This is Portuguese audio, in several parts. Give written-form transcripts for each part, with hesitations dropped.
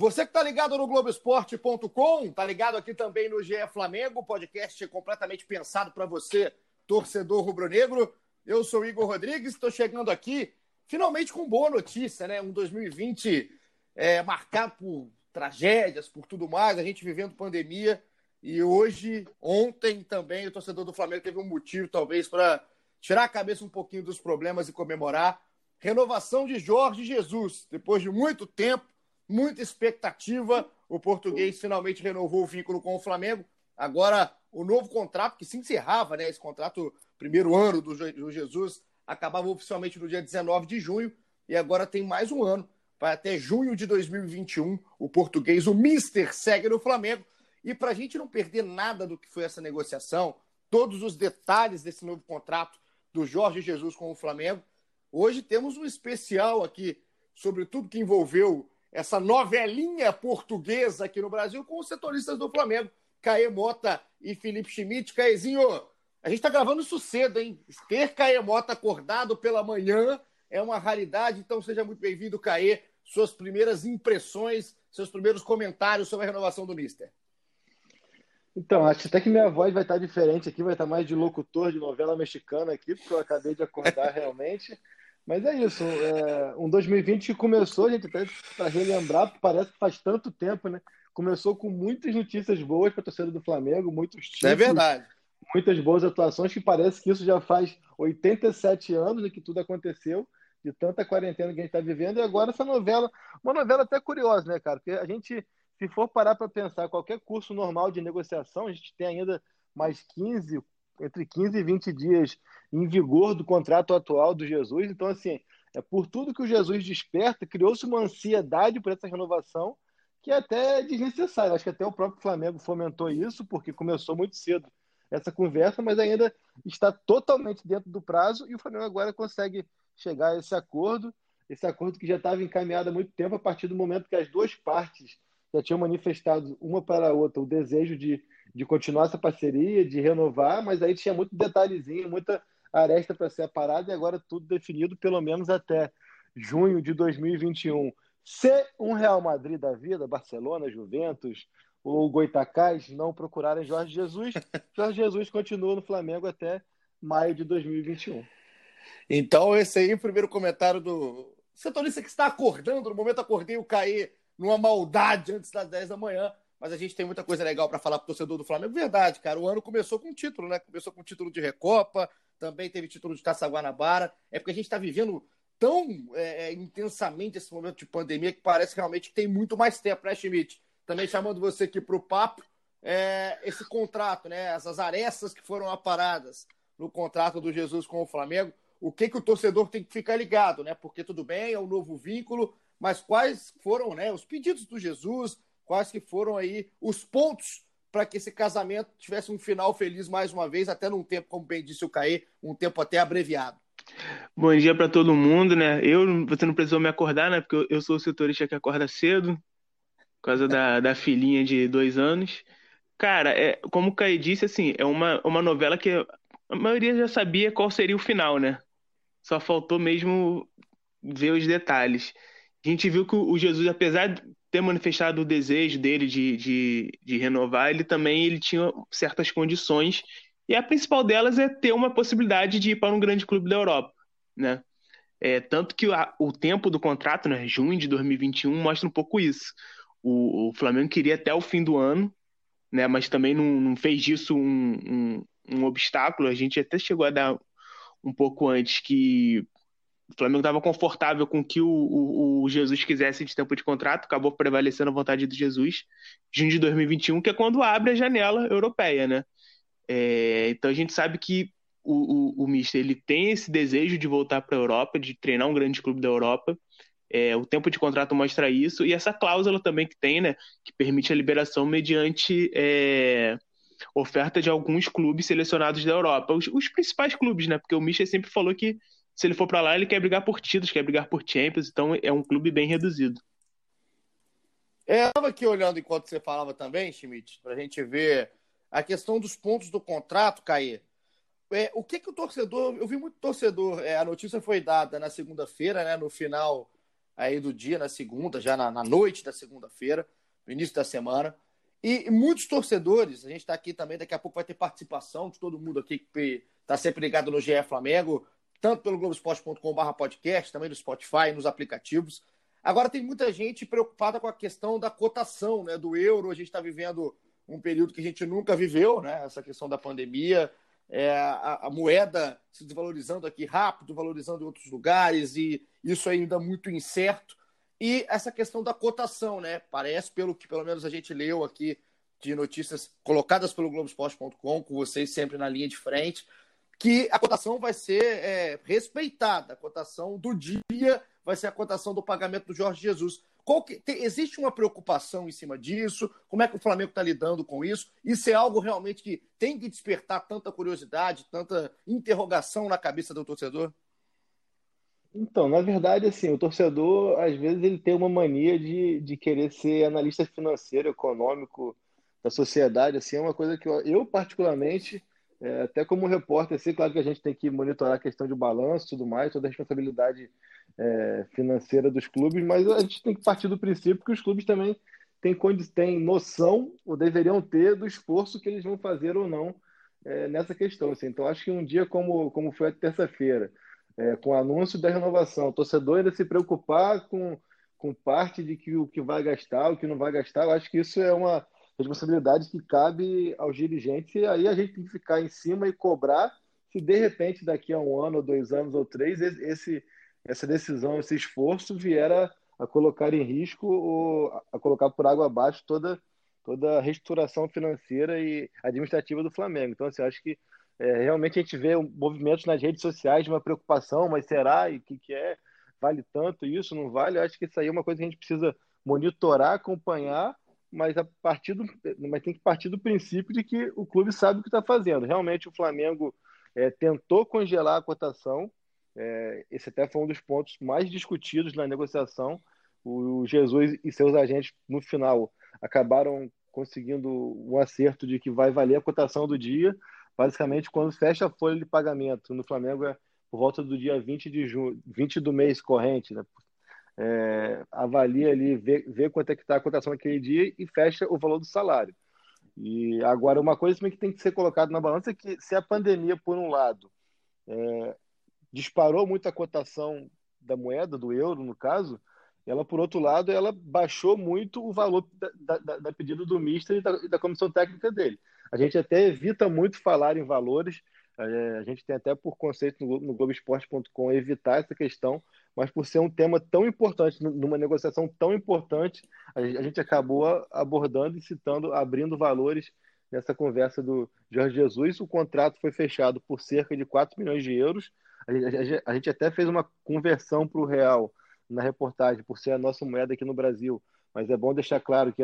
Você que está ligado no Globoesporte.com, está ligado aqui também no GE Flamengo, podcast completamente pensado para você, torcedor rubro-negro. Eu sou Igor Rodrigues, estou chegando aqui finalmente com boa notícia, né? Um 2020 marcado por tragédias, por tudo mais, a gente vivendo pandemia. E hoje, ontem também, o torcedor do Flamengo teve um motivo talvez para tirar a cabeça um pouquinho dos problemas e comemorar. Renovação de Jorge Jesus, depois de muito tempo. Muita expectativa, o português finalmente renovou o vínculo com o Flamengo. Agora, o novo contrato, que se encerrava, né? Esse contrato, primeiro ano do Jesus, acabava oficialmente no dia 19 de junho. E agora tem mais um ano, vai até junho de 2021. O português, o Mister, segue no Flamengo. E para a gente não perder nada do que foi essa negociação, todos os detalhes desse novo contrato do Jorge Jesus com o Flamengo, hoje temos um especial aqui sobre tudo que envolveu essa novelinha portuguesa aqui no Brasil com os setoristas do Flamengo, Cahê Mota e Felipe Schmidt. Cahêzinho, a gente tá gravando isso cedo, hein? Ter Cahê Mota acordado pela manhã é uma raridade, então seja muito bem-vindo, Cahê. Suas primeiras impressões, seus primeiros comentários sobre a renovação do Mister. Então, acho até que minha voz vai estar diferente aqui, vai estar mais de locutor de novela mexicana aqui, porque eu acabei de acordar realmente. Mas é isso, um 2020 que começou, a gente até para relembrar, parece que faz tanto tempo, né? Começou com muitas notícias boas para a torcida do Flamengo, muitos títulos, é verdade. Muitas boas atuações, que parece que isso já faz 87 anos, né, que tudo aconteceu, de tanta quarentena que a gente está vivendo, e agora essa novela, uma novela até curiosa, né, cara? Porque a gente, se for parar para pensar, qualquer curso normal de negociação, a gente tem ainda mais 15, entre 15 e 20 dias em vigor do contrato atual do Jesus. Então, assim, por tudo que o Jesus desperta, criou-se uma ansiedade por essa renovação que é até desnecessária. Acho que até o próprio Flamengo fomentou isso, porque começou muito cedo essa conversa, mas ainda está totalmente dentro do prazo e o Flamengo agora consegue chegar a esse acordo que já estava encaminhado há muito tempo, a partir do momento que as duas partes já tinham manifestado uma para a outra o desejo de continuar essa parceria, de renovar, mas aí tinha muito detalhezinho, muita aresta para ser parada, e agora tudo definido, pelo menos até junho de 2021. Se um Real Madrid da vida, Barcelona, Juventus ou Goitacás não procurarem Jorge Jesus continua no Flamengo até maio de 2021. Então esse aí é o primeiro comentário do setorista que está acordando. No momento acordei o Caê numa maldade antes das 10 da manhã. Mas a gente tem muita coisa legal para falar para o torcedor do Flamengo. Verdade, cara, o ano começou com título, né? Começou com título de Recopa, também teve título de Taça Guanabara. É porque a gente está vivendo tão intensamente esse momento de pandemia que parece realmente que tem muito mais tempo, né, Schmidt? Também chamando você aqui para o papo, esse contrato, né? Essas arestas que foram aparadas no contrato do Jesus com o Flamengo. O que o torcedor tem que ficar ligado, né? Porque tudo bem, é um novo vínculo, mas quais foram, né, os pedidos do Jesus? Quais que foram aí os pontos para que esse casamento tivesse um final feliz mais uma vez, até num tempo, como bem disse o Caê, um tempo até abreviado. Bom dia para todo mundo, né? Você não precisou me acordar, né? Porque eu sou o setorista que acorda cedo, por causa da filhinha de 2 anos. Cara, como o Caê disse, assim, é uma novela que a maioria já sabia qual seria o final, né? Só faltou mesmo ver os detalhes. A gente viu que o Jesus, apesar de ter manifestado o desejo dele de renovar, ele tinha certas condições, e a principal delas é ter uma possibilidade de ir para um grande clube da Europa, né? Tanto que o tempo do contrato, né, junho de 2021, mostra um pouco isso. O Flamengo queria até o fim do ano, né, mas também não fez disso um obstáculo. A gente até chegou a dar um pouco antes que o Flamengo estava confortável com que o Jesus quisesse de tempo de contrato, acabou prevalecendo a vontade do Jesus, junho de 2021, que é quando abre a janela europeia, né? Então a gente sabe que o Mister, ele tem esse desejo de voltar para a Europa, de treinar um grande clube da Europa, O tempo de contrato mostra isso, e essa cláusula também que tem, né, que permite a liberação mediante oferta de alguns clubes selecionados da Europa, os principais clubes, né, porque o Michel sempre falou que se ele for para lá ele quer brigar por títulos, quer brigar por Champions, então é um clube bem reduzido. Eu estava aqui olhando enquanto você falava também, Schmidt, para a gente ver a questão dos pontos do contrato, Caê. O que que o torcedor... Eu vi muito torcedor... a notícia foi dada na segunda-feira, né, no final aí do dia, na segunda, já na noite da segunda-feira, no início da semana. E muitos torcedores... A gente está aqui também, daqui a pouco vai ter participação de todo mundo aqui que está sempre ligado no GE Flamengo, tanto pelo Globoesporte.com/podcast, também no Spotify, nos aplicativos. Agora tem muita gente preocupada com a questão da cotação, né, do euro. A gente está vivendo um período que a gente nunca viveu, né, essa questão da pandemia... A moeda se desvalorizando aqui rápido, valorizando em outros lugares, e isso ainda muito incerto. E essa questão da cotação, né? Parece, pelo que pelo menos a gente leu aqui de notícias colocadas pelo Globoesporte.com, com vocês sempre na linha de frente, que a cotação vai ser respeitada. A cotação do dia vai ser a cotação do pagamento do Jorge Jesus. Existe uma preocupação em cima disso? Como é que o Flamengo está lidando com isso? Isso é algo realmente que tem que despertar tanta curiosidade, tanta interrogação na cabeça do torcedor? Então, na verdade, assim, o torcedor, às vezes, ele tem uma mania de querer ser analista financeiro, econômico da sociedade. Assim, é uma coisa que eu particularmente, até como repórter, assim, claro que a gente tem que monitorar a questão de balanço e tudo mais, toda a responsabilidade financeira dos clubes, mas a gente tem que partir do princípio que os clubes também têm noção, ou deveriam ter, do esforço que eles vão fazer ou não nessa questão. Assim. Então, acho que um dia como foi a terça-feira, com o anúncio da renovação, o torcedor ainda se preocupar com parte de que o que vai gastar, o que não vai gastar, eu acho que isso é uma responsabilidade que cabe aos dirigentes, e aí a gente tem que ficar em cima e cobrar se, de repente, daqui a um ano, ou 2 anos, ou 3, essa decisão, esse esforço vier a colocar em risco ou a colocar por água abaixo toda a reestruturação financeira e administrativa do Flamengo. Então, assim, acho que realmente a gente vê movimentos nas redes sociais de uma preocupação, mas será? E o que é? Vale tanto isso? Não vale? Eu acho que isso aí é uma coisa que a gente precisa monitorar, acompanhar, mas tem que partir do princípio de que o clube sabe o que está fazendo. Realmente o Flamengo tentou congelar a cotação. Esse até foi um dos pontos mais discutidos na negociação. O Jesus e seus agentes, no final, acabaram conseguindo um acerto de que vai valer a cotação do dia. Basicamente, quando fecha a folha de pagamento no Flamengo, é por volta do dia 20 de junho, 20 do mês corrente, né? Avalia ali, vê quanto é que está a cotação naquele dia e fecha o valor do salário. E agora, uma coisa também que tem que ser colocada na balança é que, se a pandemia, por um lado, disparou muito a cotação da moeda, do euro, no caso, ela, por outro lado, ela baixou muito o valor da pedido do Mister e da comissão técnica dele. A gente até evita muito falar em valores, a gente tem até por conceito no Globoesporte.com evitar essa questão, mas por ser um tema tão importante, numa negociação tão importante, a gente acabou abordando e citando, abrindo valores nessa conversa do Jorge Jesus. O contrato foi fechado por cerca de 4 milhões de euros, a gente até fez uma conversão para o real na reportagem, por ser a nossa moeda aqui no Brasil, mas é bom deixar claro que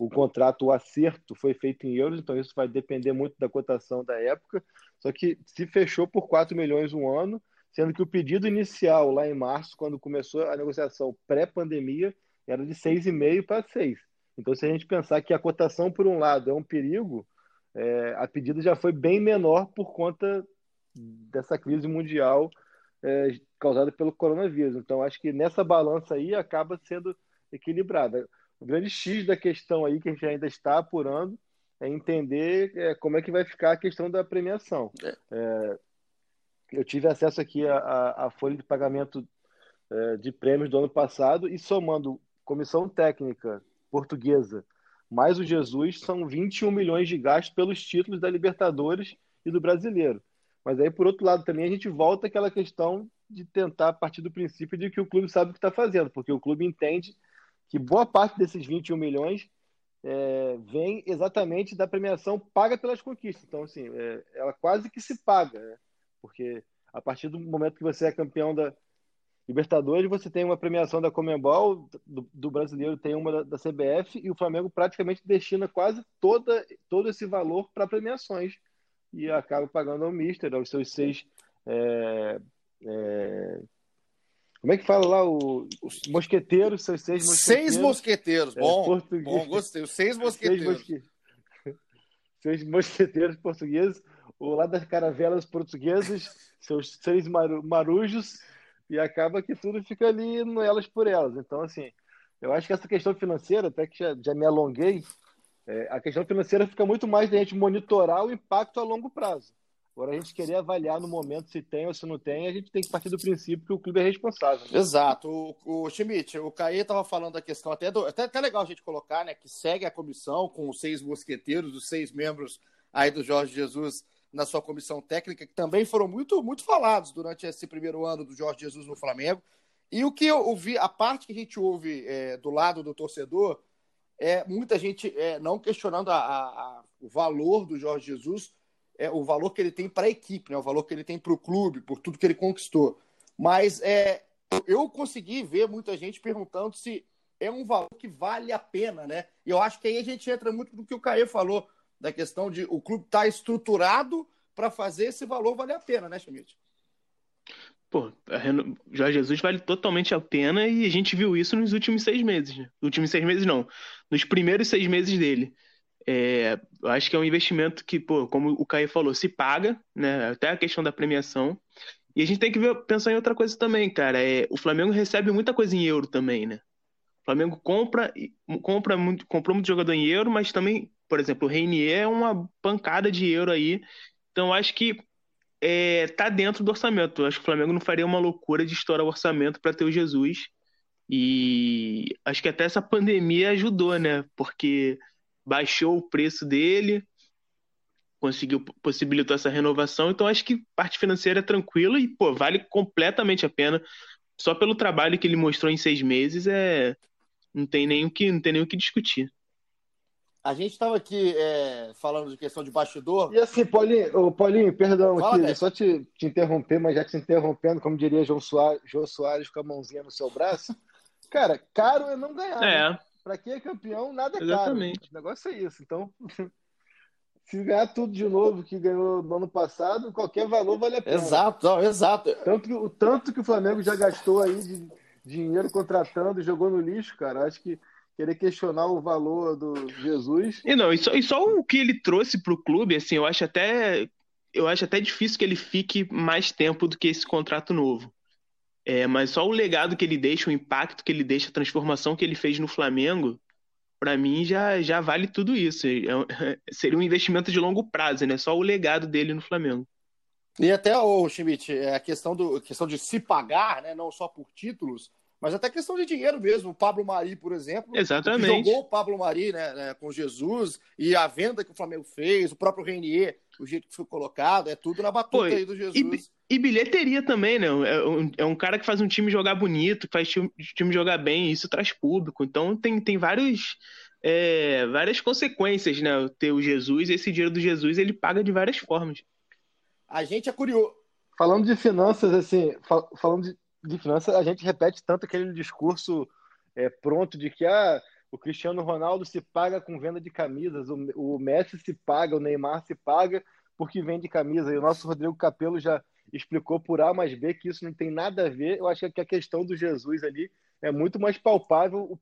o contrato, o acerto, foi feito em euros, então isso vai depender muito da cotação da época, só que se fechou por 4 milhões um ano, sendo que o pedido inicial lá em março, quando começou a negociação pré-pandemia, era de 6,5 para 6. Então, se a gente pensar que a cotação, por um lado, é um perigo, a pedida já foi bem menor por conta dessa crise mundial causada pelo coronavírus. Então, acho que nessa balança aí acaba sendo equilibrada. O grande X da questão aí, que a gente ainda está apurando, é entender como é que vai ficar a questão da premiação. Eu tive acesso aqui à folha de pagamento de prêmios do ano passado, e somando comissão técnica portuguesa mais o Jesus, são 21 milhões de gastos pelos títulos da Libertadores e do Brasileiro. Mas aí, por outro lado, também a gente volta àquela questão de tentar partir do princípio de que o clube sabe o que está fazendo, porque o clube entende que boa parte desses 21 milhões vem exatamente da premiação paga pelas conquistas. Então, assim, ela quase que se paga, né? Porque a partir do momento que você é campeão Libertadores, você tem uma premiação da Comembol, do Brasileiro tem uma da CBF, e o Flamengo praticamente destina quase todo esse valor para premiações. E acaba pagando ao Mister, aos seus seis... Como é que fala lá? Os mosqueteiros, seus seis mosqueteiros. Seis mosqueteiros, bom, gostei. Os seis mosqueteiros. Seis mosqueteiros portugueses, o lado das caravelas portuguesas, seus seis marujos, e acaba que tudo fica ali no elas por elas. Então, assim, eu acho que essa questão financeira, até que já me alonguei, a questão financeira fica muito mais da gente monitorar o impacto a longo prazo. Agora, a gente querer avaliar no momento se tem ou se não tem, a gente tem que partir do princípio que o clube é responsável. Né? Exato. O Schmidt, o Cahê estava falando da questão, até legal a gente colocar, né, que segue a comissão com os seis mosqueteiros, os seis membros aí do Jorge Jesus na sua comissão técnica, que também foram muito, muito falados durante esse primeiro ano do Jorge Jesus no Flamengo. E o que eu ouvi, a parte que a gente ouve do lado do torcedor, é muita gente não questionando o valor do Jorge Jesus, o valor que ele tem para a equipe, né? O valor que ele tem para o clube, por tudo que ele conquistou. Mas eu consegui ver muita gente perguntando se é um valor que vale a pena, né? E eu acho que aí a gente entra muito no que o Cahê falou, da questão de o clube estar estruturado para fazer esse valor valer a pena, né, Schmidt? Pô, Jorge Jesus vale totalmente a pena e a gente viu isso nos últimos 6 meses, né? Últimos 6 meses não, nos primeiros 6 meses dele. Eu acho que é um investimento que, como o Cahê falou, se paga, né? Até a questão da premiação. E a gente tem que pensar em outra coisa também, cara. O Flamengo recebe muita coisa em euro também, né? O Flamengo comprou muito jogador em euro, mas também, por exemplo, o Reinier é uma pancada de euro aí. Então, acho que tá dentro do orçamento. Eu acho que o Flamengo não faria uma loucura de estourar o orçamento para ter o Jesus. E acho que até essa pandemia ajudou, né? Porque baixou o preço dele, possibilitou essa renovação, então acho que parte financeira é tranquila e, vale completamente a pena. Só pelo trabalho que ele mostrou em 6 meses, não tem nem o que discutir. A gente estava aqui falando de questão de bastidor. E assim, Paulinho, perdão, aqui, só te interromper, mas já te interrompendo, como diria João Soares com a mãozinha no seu braço, cara, caro é não ganhar, né? Pra quem é campeão, nada é exatamente caro. O negócio é isso. Então, se ganhar tudo de novo que ganhou no ano passado, qualquer valor vale a pena. Exato. O tanto que o Flamengo já gastou aí de dinheiro contratando, jogou no lixo, cara. Acho que querer questionar o valor do Jesus... E só o que ele trouxe pro clube, assim, eu acho até difícil que ele fique mais tempo do que esse contrato novo. Mas só o legado que ele deixa, o impacto que ele deixa, a transformação que ele fez no Flamengo, para mim já vale tudo isso. Seria um investimento de longo prazo, né? Só o legado dele no Flamengo. E até, Schmidt, a questão de se pagar, né? Não só por títulos, mas até questão de dinheiro mesmo. O Pablo Mari, por exemplo, jogou o Pablo Mari, né, com Jesus, e a venda que o Flamengo fez, o próprio Reinier, o jeito que foi colocado, tudo na batuta aí do Jesus. E bilheteria também, né? É um cara que faz um time jogar bonito, que faz time jogar bem, e isso traz público. Então tem várias consequências, né? Ter o Jesus, e esse dinheiro do Jesus ele paga de várias formas. A gente é curioso. Falando de finanças, assim, falando de finanças, a gente repete tanto aquele discurso pronto de que o Cristiano Ronaldo se paga com venda de camisas, o Messi se paga, o Neymar se paga porque vende camisa. E o nosso Rodrigo Capello já explicou por A mais B que isso não tem nada a ver. Eu acho que a questão do Jesus ali é muito mais palpável,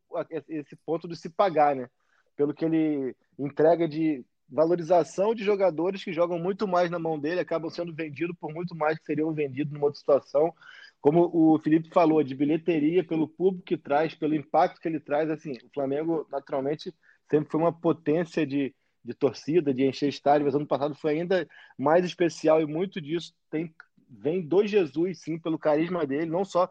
esse ponto de se pagar, né? Pelo que ele entrega de valorização de jogadores que jogam muito mais na mão dele, acabam sendo vendidos por muito mais que seriam vendidos numa outra situação. Como o Felipe falou, de bilheteria, pelo público que traz, pelo impacto que ele traz. Assim, o Flamengo, naturalmente, sempre foi uma potência de torcida, de encher estádio, mas ano passado foi ainda mais especial e muito disso vem do Jesus, sim, pelo carisma dele, não só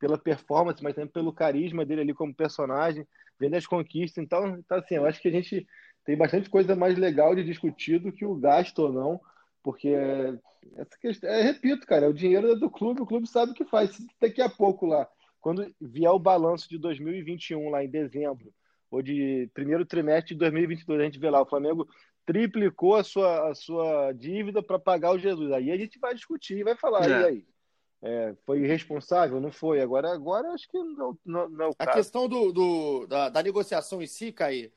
pela performance, mas também pelo carisma dele ali como personagem, vendo as conquistas. Então, assim, eu acho que a gente tem bastante coisa mais legal de discutir do que o gasto ou não, porque essa questão, repito, cara, o dinheiro é do clube, o clube sabe o que faz. Se daqui a pouco lá, quando vier o balanço de 2021 lá em dezembro, ou de primeiro trimestre de 2022, a gente vê lá, o Flamengo triplicou a sua dívida para pagar o Jesus. Aí a gente vai discutir, vai falar, e aí? Foi irresponsável? Não foi. Agora acho que não é o caso. A questão da negociação em si, Caí,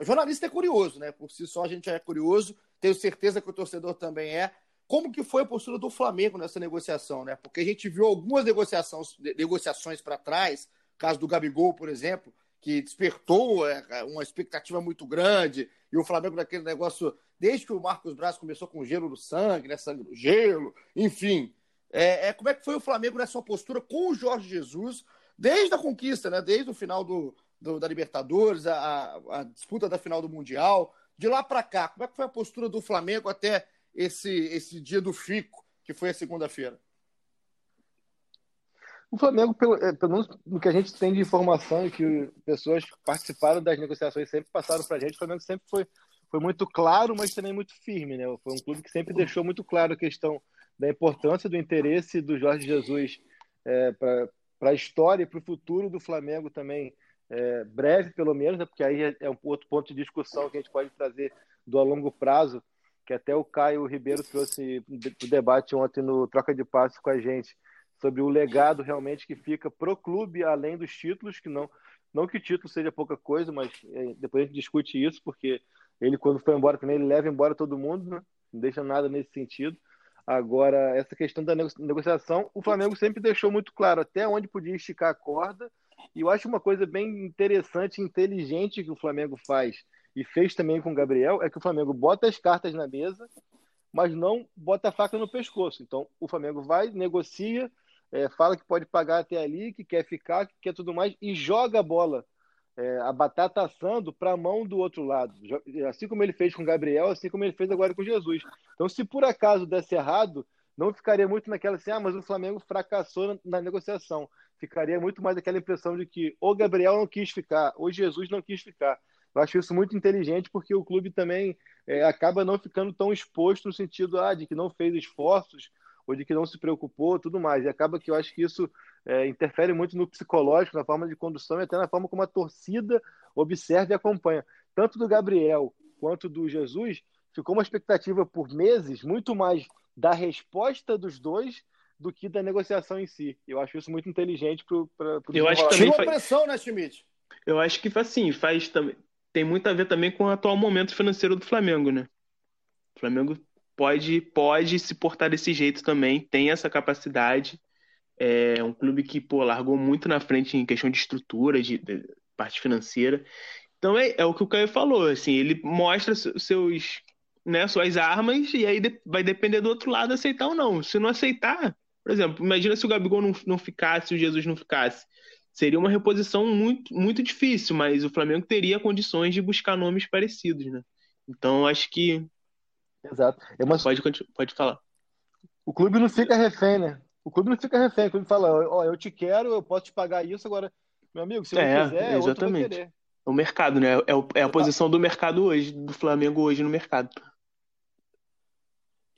jornalista é curioso, né? Por si só a gente é curioso, tenho certeza que o torcedor também é. Como que foi a postura do Flamengo nessa negociação, né? Porque a gente viu algumas negociações para trás, o caso do Gabigol, por exemplo, que despertou uma expectativa muito grande, e o Flamengo naquele negócio, desde que o Marcos Braz começou com gelo no sangue, né? Sangue no gelo, enfim. Como é que foi o Flamengo nessa postura com o Jorge Jesus, desde a conquista, né? Desde o final da Libertadores, a disputa da final do Mundial, de lá para cá, como é que foi a postura do Flamengo até esse dia do fico, que foi a segunda-feira? O Flamengo, pelo menos no que a gente tem de informação e que pessoas que participaram das negociações sempre passaram para a gente, o Flamengo sempre foi muito claro, mas também muito firme, né? Foi um clube que sempre deixou muito claro a questão da importância do interesse do Jorge Jesus para a história e para o futuro do Flamengo também, breve pelo menos, né? Porque aí é um outro ponto de discussão que a gente pode trazer do a longo prazo, que até o Caio Ribeiro trouxe o debate ontem no Troca de Passos com a gente, sobre o legado realmente que fica pro clube, além dos títulos, que não que o título seja pouca coisa, mas depois a gente discute isso, porque ele, quando foi embora também, ele leva embora todo mundo, né? Não deixa nada nesse sentido. Agora, essa questão da negociação, o Flamengo sempre deixou muito claro até onde podia esticar a corda, e eu acho uma coisa bem interessante e inteligente que o Flamengo faz, e fez também com o Gabriel, é que o Flamengo bota as cartas na mesa, mas não bota a faca no pescoço. Então, o Flamengo vai, negocia, fala que pode pagar até ali, que quer ficar, que quer tudo mais, e joga a bola, a batata assando, para a mão do outro lado, assim como ele fez com o Gabriel, assim como ele fez agora com Jesus. Então, se por acaso desse errado, não ficaria muito naquela assim, mas o Flamengo fracassou na negociação, ficaria muito mais aquela impressão de que o Gabriel não quis ficar, ou Jesus não quis ficar. Eu acho isso muito inteligente, porque o clube também acaba não ficando tão exposto no sentido de que não fez esforços, ou de que não se preocupou, tudo mais. E acaba que eu acho que isso interfere muito no psicológico, na forma de condução e até na forma como a torcida observa e acompanha. Tanto do Gabriel quanto do Jesus, ficou uma expectativa por meses muito mais da resposta dos dois do que da negociação em si. Eu acho isso muito inteligente para o desenrolar. Tinha uma pressão, né, Schmidt? Eu acho que assim, tem muito a ver também com o atual momento financeiro do Flamengo, né? O Flamengo pode se portar desse jeito também, tem essa capacidade. É um clube que, largou muito na frente em questão de estrutura, de parte financeira. Então é o que o Caio falou, assim, ele mostra seus, né, suas armas, e aí vai depender do outro lado aceitar ou não. Se não aceitar, por exemplo, imagina se o Gabigol não ficasse, se o Jesus não ficasse. Seria uma reposição muito, muito difícil, mas o Flamengo teria condições de buscar nomes parecidos, né? Então acho que... Exato. Pode falar. O clube não fica refém, né? O clube fala, ó, eu te quero, eu posso te pagar isso, agora, meu amigo, se eu quiser, exatamente. Outro vai querer. É o mercado, né? É a posição do mercado hoje, do Flamengo hoje no mercado.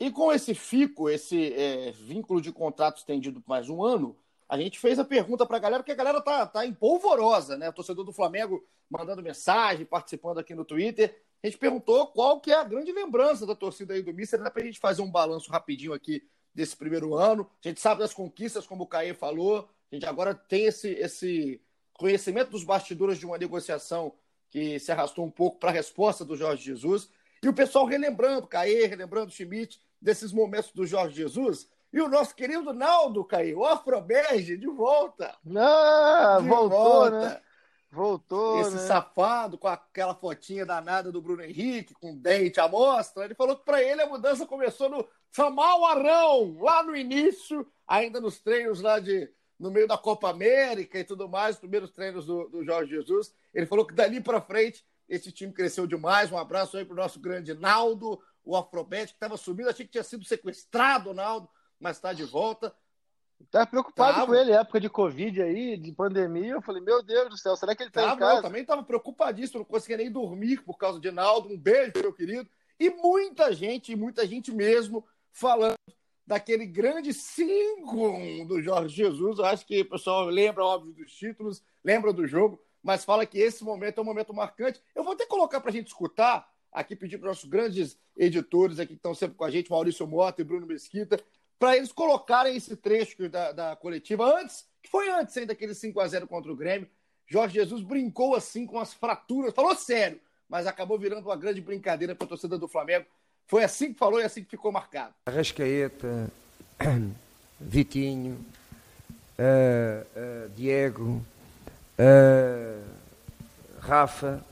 E com esse fico, esse vínculo de contrato estendido por mais um ano, a gente fez a pergunta para a galera, porque a galera tá empolvorosa, né? O torcedor do Flamengo mandando mensagem, participando aqui no Twitter. A gente perguntou qual que é a grande lembrança da torcida aí do Mister. Dá para a gente fazer um balanço rapidinho aqui desse primeiro ano. A gente sabe das conquistas, como o Caê falou. A gente agora tem esse conhecimento dos bastidores de uma negociação que se arrastou um pouco para a resposta do Jorge Jesus. E o pessoal relembrando, Caê, relembrando Schmidt, desses momentos do Jorge Jesus. E o nosso querido Naldo, Caê, o Afroberge, de volta. Voltou, né? Esse safado com aquela fotinha danada do Bruno Henrique, com dente à mostra. Ele falou que para ele a mudança começou no Samarão, lá no início, ainda nos treinos lá no meio da Copa América e tudo mais, os primeiros treinos do Jorge Jesus. Ele falou que dali para frente esse time cresceu demais. Um abraço aí pro nosso grande Naldo, o Afroberge, que estava sumido. Achei que tinha sido sequestrado o Naldo, mas está de volta. Estava preocupado com ele, época de Covid aí, de pandemia. Eu falei, meu Deus do céu, será que ele está em casa? Eu também estava preocupadíssimo, não conseguia nem dormir por causa de Naldo. Um beijo, meu querido. E muita gente mesmo, falando daquele grande 5-1 do Jorge Jesus. Eu acho que o pessoal lembra, óbvio, dos títulos, lembra do jogo, mas fala que esse momento é um momento marcante. Eu vou até colocar para a gente escutar, aqui pedir para os nossos grandes editores aqui que estão sempre com a gente, Maurício Mota e Bruno Mesquita, para eles colocarem esse trecho da coletiva antes, que foi antes ainda daquele 5x0 contra o Grêmio. Jorge Jesus brincou assim com as fraturas, falou sério, mas acabou virando uma grande brincadeira para a torcida do Flamengo. Foi assim que falou e assim que ficou marcado. Arrascaeta, Vitinho, Diego, Rafa,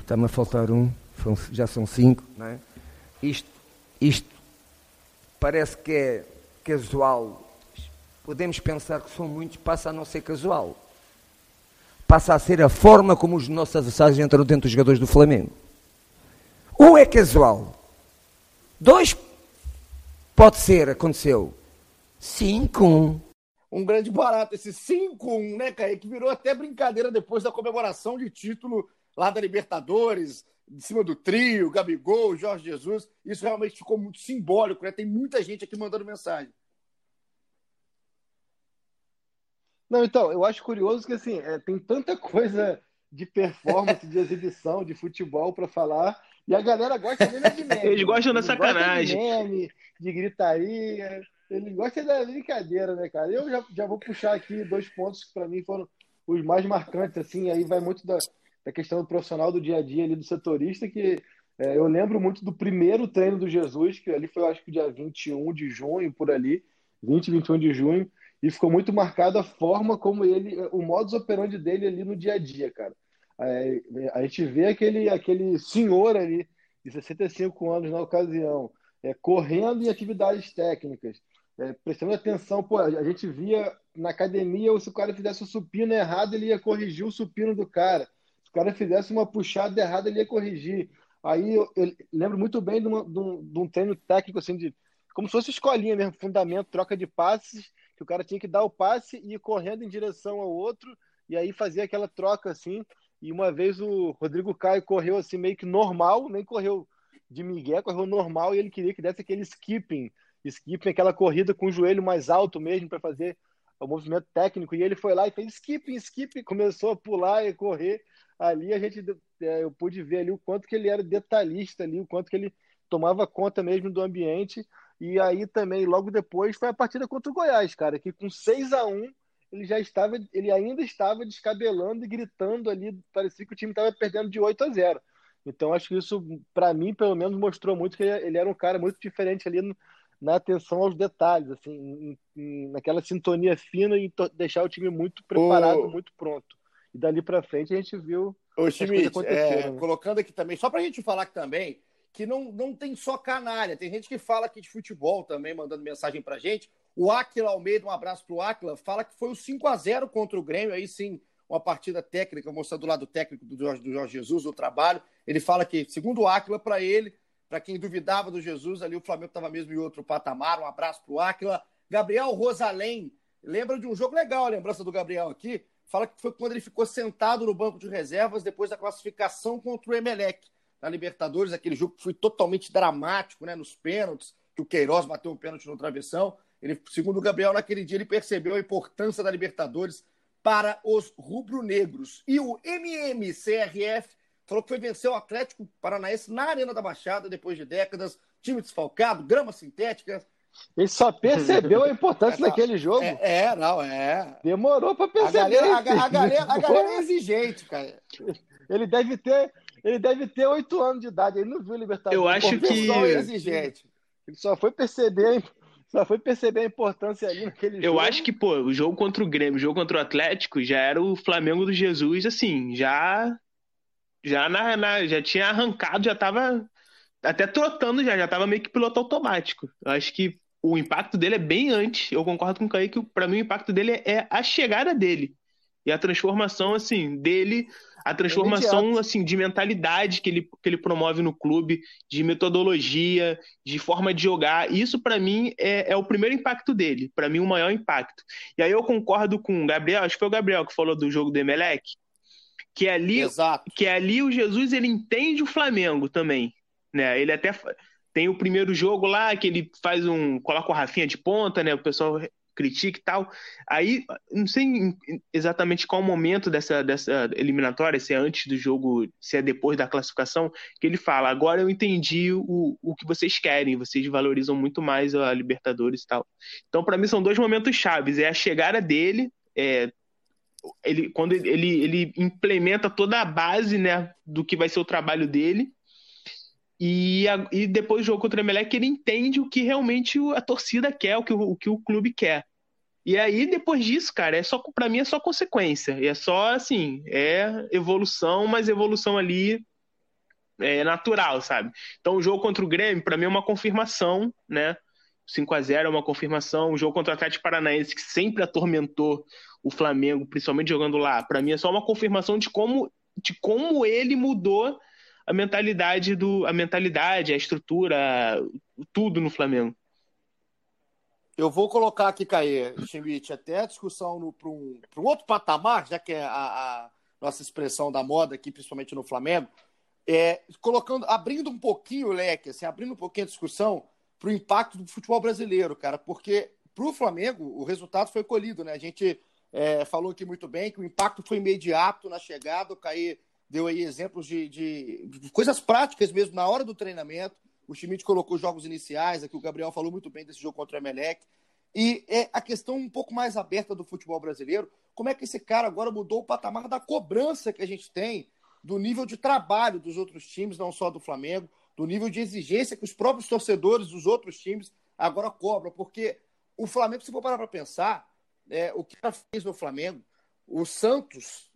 está-me a faltar um, já são 5, não é? Isto parece que é casual. Podemos pensar que são muitos, passa a não ser casual. Passa a ser a forma como os nossos adversários entram dentro dos jogadores do Flamengo. Um é casual. 2 pode ser, aconteceu. 5-1. Um grande barato esse 5-1, né, Cahê? Que virou até brincadeira depois da comemoração de título lá da Libertadores, em cima do trio, Gabigol, Jorge Jesus. Isso realmente ficou muito simbólico, né? Tem muita gente aqui mandando mensagem. Não, então, eu acho curioso que, assim, tem tanta coisa de performance, de exibição, de futebol para falar, e a galera gosta mesmo de meme. Eles gostam da sacanagem. Gostam de meme, de gritaria, eles gostam da brincadeira, né, cara? Eu já vou puxar aqui 2 pontos que, para mim, foram os mais marcantes, assim, aí vai muito da questão do profissional do dia a dia ali, do setorista, que eu lembro muito do primeiro treino do Jesus, que ali foi, eu acho que dia 21 de junho, por ali, 20, 21 de junho, e ficou muito marcada a forma como ele, o modus operandi dele ali no dia a dia, cara. A gente vê aquele senhor ali, de 65 anos na ocasião, correndo em atividades técnicas, prestando atenção. Pô, a gente via na academia, se o cara fizesse o supino errado, ele ia corrigir o supino do cara. Se o cara fizesse uma puxada errada, ele ia corrigir. Aí eu lembro muito bem de um treino técnico, assim, como se fosse escolinha mesmo, fundamento, troca de passes, que o cara tinha que dar o passe e ir correndo em direção ao outro, e aí fazia aquela troca assim, e uma vez o Rodrigo Caio correu assim meio que normal, nem correu de migué, correu normal, e ele queria que desse aquele skipping, aquela corrida com o joelho mais alto mesmo para fazer o movimento técnico, e ele foi lá e fez skipping, começou a pular e correr ali, eu pude ver ali o quanto que ele era detalhista ali, o quanto que ele tomava conta mesmo do ambiente. E aí também, logo depois, foi a partida contra o Goiás, cara, que com 6-1 ele ainda estava descabelando e gritando ali, parecia que o time estava perdendo de 8-0. Então acho que isso, para mim, pelo menos, mostrou muito que ele era um cara muito diferente ali na atenção aos detalhes, assim, naquela sintonia fina e deixar o time muito preparado, muito pronto. E dali para frente a gente viu o time acontecendo. Colocando aqui também, só para a gente falar que também, que não tem só canalha, tem gente que fala aqui de futebol também, mandando mensagem pra gente. O Áquila Almeida, um abraço pro Áquila, fala que foi o 5-0 contra o Grêmio, aí sim, uma partida técnica, mostrando o lado técnico do Jorge Jesus, o trabalho. Ele fala que, segundo o Áquila, pra ele, pra quem duvidava do Jesus, ali o Flamengo tava mesmo em outro patamar, um abraço pro Áquila. Gabriel Rosalém, lembra de um jogo legal, a lembrança do Gabriel aqui, fala que foi quando ele ficou sentado no banco de reservas depois da classificação contra o Emelec na Libertadores, aquele jogo que foi totalmente dramático, né, nos pênaltis, que o Queiroz bateu um pênalti no travessão. Ele, segundo o Gabriel, naquele dia ele percebeu a importância da Libertadores para os rubro-negros. E o MMCRF falou que foi vencer o Atlético Paranaense na Arena da Baixada depois de décadas, time desfalcado, grama sintética. Ele só percebeu a importância daquele jogo. Demorou para perceber. A galera é exigente, cara. Ele deve ter 8 anos de idade, ele não viu o Libertadores. Eu acho que exigente. Ele só foi perceber a importância ali naquele jogo. Eu acho que, o jogo contra o Grêmio, o jogo contra o Atlético, já era o Flamengo do Jesus, assim, já tinha arrancado, já tava até trotando, já tava meio que piloto automático. Eu acho que o impacto dele é bem antes. Eu concordo com o Cahê que, para mim, o impacto dele é a chegada dele. E a transformação, assim, dele, a transformação, assim, de mentalidade que ele promove no clube, de metodologia, de forma de jogar. Isso, para mim, é o primeiro impacto dele. Para mim, o maior impacto. E aí eu concordo com o Gabriel, acho que foi o Gabriel que falou do jogo do Emelec, que ali o Jesus, ele entende o Flamengo também, né? Ele até tem o primeiro jogo lá, que ele coloca o Rafinha de ponta, né? O pessoal critica e tal. Aí, não sei exatamente qual momento dessa eliminatória, se é antes do jogo, se é depois da classificação, que ele fala, agora eu entendi o que vocês querem, vocês valorizam muito mais a Libertadores e tal. Então, para mim, são dois momentos chaves. É a chegada dele, quando ele implementa toda a base, né, do que vai ser o trabalho dele, e depois do jogo contra o Emelec, ele entende o que realmente a torcida quer, o que o clube quer. E aí, depois disso, cara, pra mim é só consequência. É só, assim, evolução, mas evolução ali é natural, sabe? Então, o jogo contra o Grêmio, pra mim, é uma confirmação, né? 5-0 é uma confirmação. O jogo contra o Atlético Paranaense, que sempre atormentou o Flamengo, principalmente jogando lá, para mim é só uma confirmação de como ele mudou a mentalidade, a estrutura, tudo no Flamengo. Eu vou colocar aqui, Cahê Schmidt, até a discussão para um outro patamar, já que é a nossa expressão da moda aqui, principalmente no Flamengo, abrindo um pouquinho o leque, assim, abrindo um pouquinho a discussão para o impacto do futebol brasileiro, cara, porque para o Flamengo o resultado foi colhido, né? A gente falou aqui muito bem que o impacto foi imediato na chegada. O Cahê deu aí exemplos de coisas práticas mesmo na hora do treinamento. O Schmidt colocou jogos iniciais, aqui o Gabriel falou muito bem desse jogo contra o Emelec. E é a questão um pouco mais aberta do futebol brasileiro, como é que esse cara agora mudou o patamar da cobrança que a gente tem do nível de trabalho dos outros times, não só do Flamengo, do nível de exigência que os próprios torcedores dos outros times agora cobram, porque o Flamengo, se for parar para pensar, o que ela fez no Flamengo, o Santos,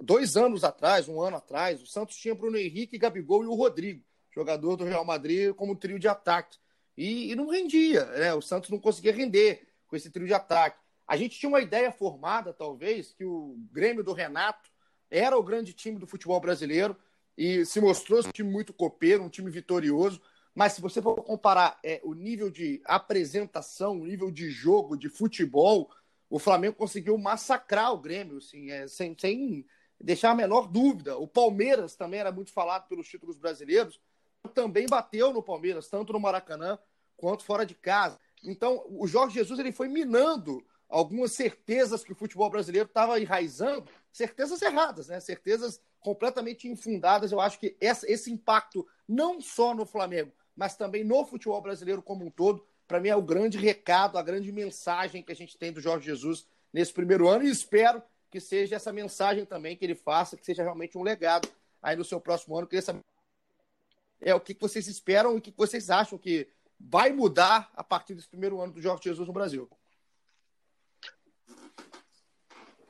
1 ano atrás, o Santos tinha Bruno Henrique, Gabigol e o Rodrigo, jogador do Real Madrid, como trio de ataque. E não rendia, né? O Santos não conseguia render com esse trio de ataque. A gente tinha uma ideia formada, talvez, que o Grêmio do Renato era o grande time do futebol brasileiro e se mostrou um time muito copeiro, um time vitorioso. Mas se você for comparar o nível de apresentação, o nível de jogo, de futebol, o Flamengo conseguiu massacrar o Grêmio, assim, sem deixar a menor dúvida. O Palmeiras também era muito falado pelos títulos brasileiros, também bateu no Palmeiras, tanto no Maracanã quanto fora de casa. Então, o Jorge Jesus ele foi minando algumas certezas que o futebol brasileiro estava enraizando, certezas erradas, né? Certezas completamente infundadas. Eu acho que esse impacto, não só no Flamengo, mas também no futebol brasileiro como um todo, para mim é o grande recado, a grande mensagem que a gente tem do Jorge Jesus nesse primeiro ano, e espero que seja essa mensagem também que ele faça, que seja realmente um legado aí no seu próximo ano. Queria saber o que vocês esperam e o que vocês acham que vai mudar a partir desse primeiro ano do Jorge Jesus no Brasil.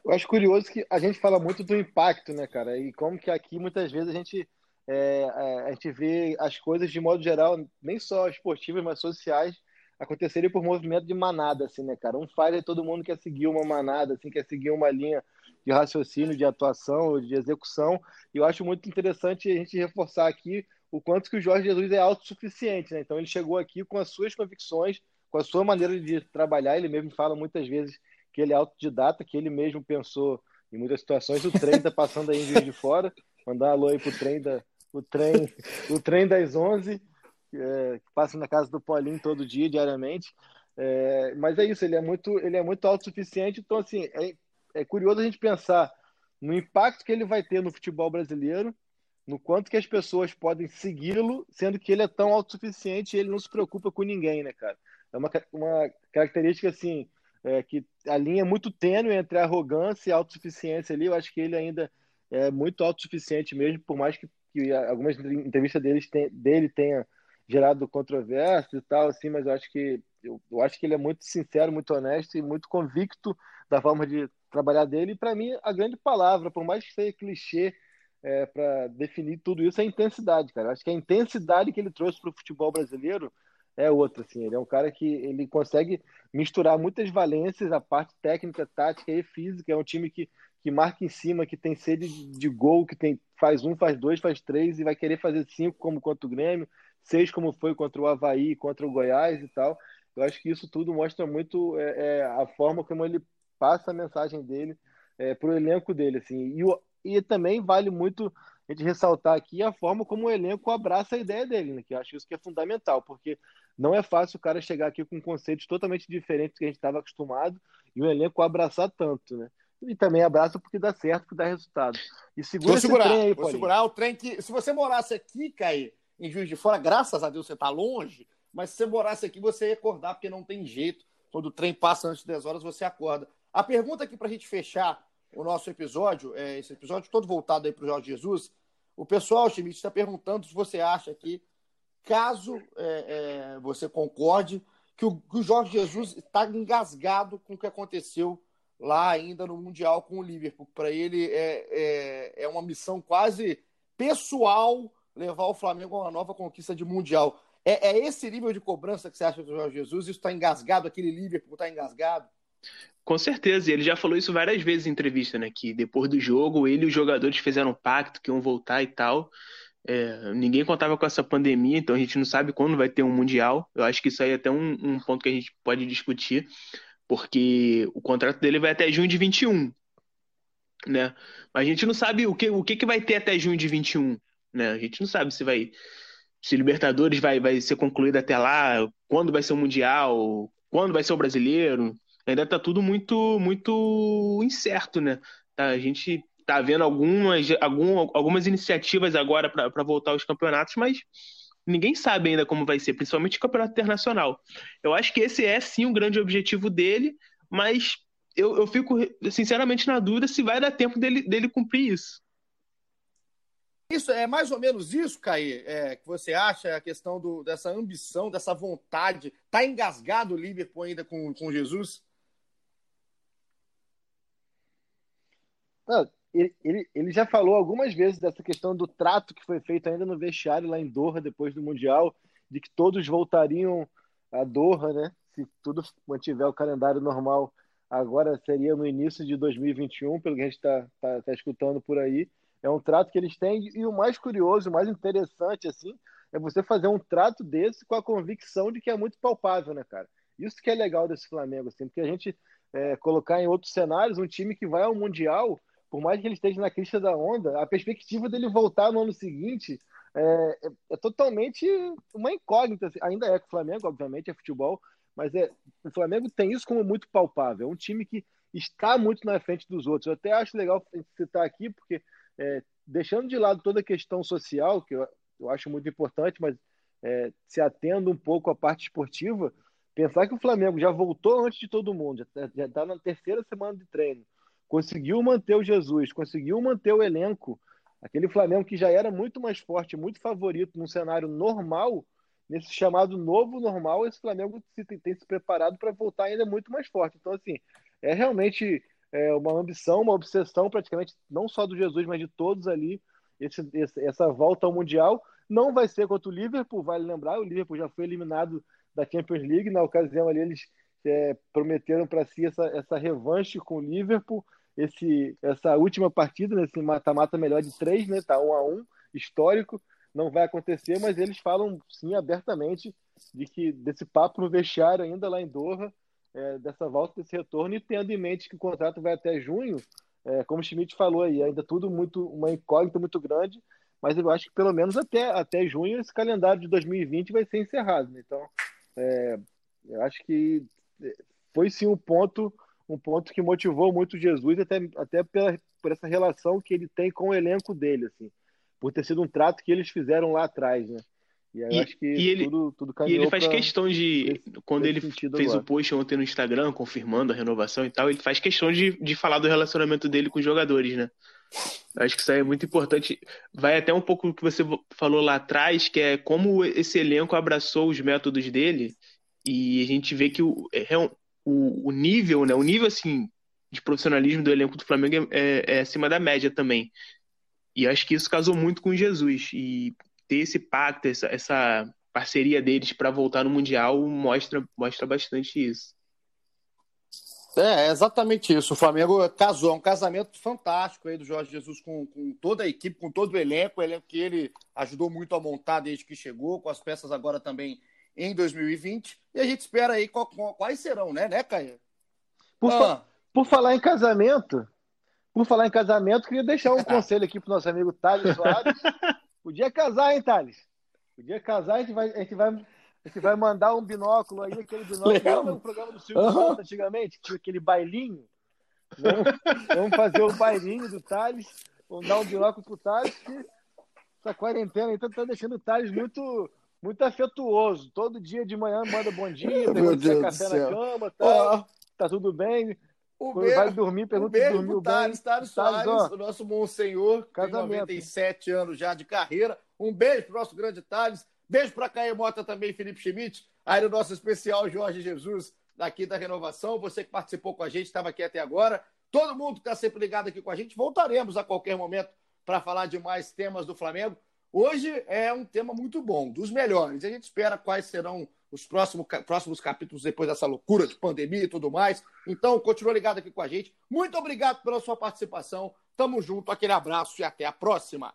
Eu acho curioso que a gente fala muito do impacto, né, cara? E como que aqui muitas vezes a gente vê as coisas de modo geral, nem só esportivas, mas sociais, acontecerem por movimento de manada, assim, né, cara? Um faz e todo mundo quer seguir uma manada, assim, quer seguir uma linha de raciocínio, de atuação, de execução. E eu acho muito interessante a gente reforçar aqui o quanto que o Jorge Jesus é autossuficiente, né? Então ele chegou aqui com as suas convicções, com a sua maneira de trabalhar. Ele mesmo fala muitas vezes que ele é autodidata, que ele mesmo pensou em muitas situações. O trem tá passando aí em Juiz de Fora. Mandar um alô aí pro trem o trem das 11, que passa na casa do Paulinho todo dia, diariamente. Mas é isso, ele é muito autossuficiente. Então, assim, é curioso a gente pensar no impacto que ele vai ter no futebol brasileiro, no quanto que as pessoas podem segui-lo, sendo que ele é tão autossuficiente e ele não se preocupa com ninguém, né, cara? É uma característica, assim, que a linha é muito tênue entre a arrogância e a autossuficiência ali. Eu acho que ele ainda é muito autossuficiente mesmo, por mais que algumas entrevistas dele tenha gerado controvérsia e tal, assim, mas eu acho que ele é muito sincero, muito honesto e muito convicto da forma de trabalhar dele. E para mim, a grande palavra, por mais que seja clichê, para definir tudo isso, é a intensidade, cara. Eu acho que a intensidade que ele trouxe para o futebol brasileiro é outra, assim. Ele é um cara que ele consegue misturar muitas valências, a parte técnica, tática e física. É um time que marca em cima, que tem sede de gol, que tem, faz 1, faz 2, faz 3 e vai querer fazer 5 como contra o Grêmio, 6 como foi contra o Avaí, contra o Goiás e tal. Eu acho que isso tudo mostra muito a forma como ele passa a mensagem dele pro elenco dele, assim. E também vale muito a gente ressaltar aqui a forma como o elenco abraça a ideia dele, né? Que eu acho isso que é fundamental, porque não é fácil o cara chegar aqui com conceitos totalmente diferentes do que a gente estava acostumado e o elenco abraçar tanto, né? E também abraça porque dá certo, porque dá resultado. E segura esse trem aí, Paulinho. Vou segurar o trem que... Se você morasse aqui, Caí, em Juiz de Fora, graças a Deus você está longe, mas se você morasse aqui, você ia acordar, porque não tem jeito. Quando o trem passa antes das 10 horas, você acorda. A pergunta aqui para a gente fechar o nosso episódio, esse episódio todo voltado aí para o Jorge Jesus, o pessoal, Schmidt, está perguntando se você acha que, caso você concorde, que o Jorge Jesus está engasgado com o que aconteceu lá ainda no Mundial com o Liverpool. Para ele é uma missão quase pessoal levar o Flamengo a uma nova conquista de Mundial. É esse nível de cobrança que você acha do Jorge Jesus? Isso está engasgado? Aquele Liverpool está engasgado? Com certeza, ele já falou isso várias vezes em entrevista, né? Que depois do jogo, ele e os jogadores fizeram um pacto, que iam voltar e tal. Ninguém contava com essa pandemia, então a gente não sabe quando vai ter um Mundial. Eu acho que isso aí é até um ponto que a gente pode discutir, porque o contrato dele vai até junho de 21, né? Mas a gente não sabe o que vai ter até junho de 21, né? A gente não sabe se Libertadores vai ser concluída até lá, quando vai ser o Mundial, quando vai ser o Brasileiro. Ainda tá tudo muito, muito incerto, né? A gente tá vendo algumas iniciativas agora para voltar aos campeonatos, mas ninguém sabe ainda como vai ser, principalmente o campeonato internacional. Eu acho que esse é, sim, um grande objetivo dele, mas eu fico, sinceramente, na dúvida se vai dar tempo dele cumprir isso. Isso é mais ou menos isso, Caí, que você acha, a questão dessa ambição, dessa vontade? Tá engasgado o Liverpool ainda com Jesus? Ele já falou algumas vezes dessa questão do trato que foi feito ainda no vestiário lá em Doha, depois do Mundial, de que todos voltariam a Doha, né? Se tudo mantiver o calendário normal, agora seria no início de 2021, pelo que a gente tá escutando por aí. É um trato que eles têm, e o mais curioso, o mais interessante, assim, é você fazer um trato desse com a convicção de que é muito palpável, né, cara? Isso que é legal desse Flamengo, assim, porque a gente colocar em outros cenários um time que vai ao Mundial, por mais que ele esteja na crista da onda, a perspectiva dele voltar no ano seguinte é totalmente uma incógnita. Assim. Ainda é com o Flamengo, obviamente, é futebol, mas o Flamengo tem isso como muito palpável. É um time que está muito na frente dos outros. Eu até acho legal a gente citar aqui, porque deixando de lado toda a questão social, que eu acho muito importante, mas se atendo um pouco à parte esportiva, pensar que o Flamengo já voltou antes de todo mundo, já está na terceira semana de treino, conseguiu manter o Jesus, conseguiu manter o elenco, aquele Flamengo que já era muito mais forte, muito favorito num cenário normal, nesse chamado novo normal, esse Flamengo tem se preparado para voltar ainda muito mais forte. Então, assim, é realmente uma ambição, uma obsessão praticamente, não só do Jesus, mas de todos ali, essa volta ao Mundial. Não vai ser contra o Liverpool, vale lembrar, o Liverpool já foi eliminado da Champions League, na ocasião ali eles prometeram para si essa revanche com o Liverpool, essa última partida, nesse mata-mata melhor de 3, né, tá 1-1, histórico, não vai acontecer, mas eles falam sim abertamente desse papo no vestiário ainda lá em Doha, dessa volta, desse retorno, e tendo em mente que o contrato vai até junho, como o Schmidt falou aí, ainda tudo muito, uma incógnita muito grande, mas eu acho que pelo menos até junho esse calendário de 2020 vai ser encerrado, né? Então eu acho que foi sim um ponto que motivou muito o Jesus, até por essa relação que ele tem com o elenco dele, assim, por ter sido um trato que eles fizeram lá atrás, né? E aí eu acho que tudo caminhou. E ele faz questão de, quando ele fez o post ontem no Instagram, confirmando a renovação e tal, ele faz questão de falar do relacionamento dele com os jogadores, né? Eu acho que isso aí é muito importante. Vai até um pouco do que você falou lá atrás, que é como esse elenco abraçou os métodos dele, e a gente vê que o nível, né? O nível, assim, de profissionalismo do elenco do Flamengo é acima da média também. E eu acho que isso casou muito com Jesus, e ter esse pacto, essa parceria deles para voltar no Mundial mostra bastante isso. É exatamente isso. O Flamengo casou, é um casamento fantástico aí do Jorge Jesus com toda a equipe, com todo o elenco que ele ajudou muito a montar desde que chegou, com as peças agora também em 2020. E a gente espera aí quais serão, né, Caio? Por falar em casamento, Por falar em casamento, queria deixar um conselho aqui pro nosso amigo Thales Soares. Podia casar, hein, Thales? Podia casar, a gente vai mandar um binóculo aí, aquele binóculo no programa do Silvio Santos antigamente, tinha aquele bailinho. Vamos fazer o bailinho do Thales, vamos dar um binóculo pro Thales, que essa quarentena então tá deixando o Thales muito... muito afetuoso. Todo dia de manhã manda bom dia, pergunta café na cama, tal. Tá tudo bem. Vai dormir, pergunta se dormiu bem. Thales Soares, o nosso monsenhor, que tem 97 anos já de carreira. Um beijo pro nosso grande Thales. Beijo pra Cahê Mota também, Felipe Schmidt. Aí no nosso especial Jorge Jesus, daqui da Renovação. Você que participou com a gente, estava aqui até agora. Todo mundo que tá sempre ligado aqui com a gente. Voltaremos a qualquer momento para falar de mais temas do Flamengo. Hoje é um tema muito bom, dos melhores. A gente espera quais serão os próximos capítulos depois dessa loucura de pandemia e tudo mais. Então, continua ligado aqui com a gente. Muito obrigado pela sua participação. Tamo junto, aquele abraço e até a próxima.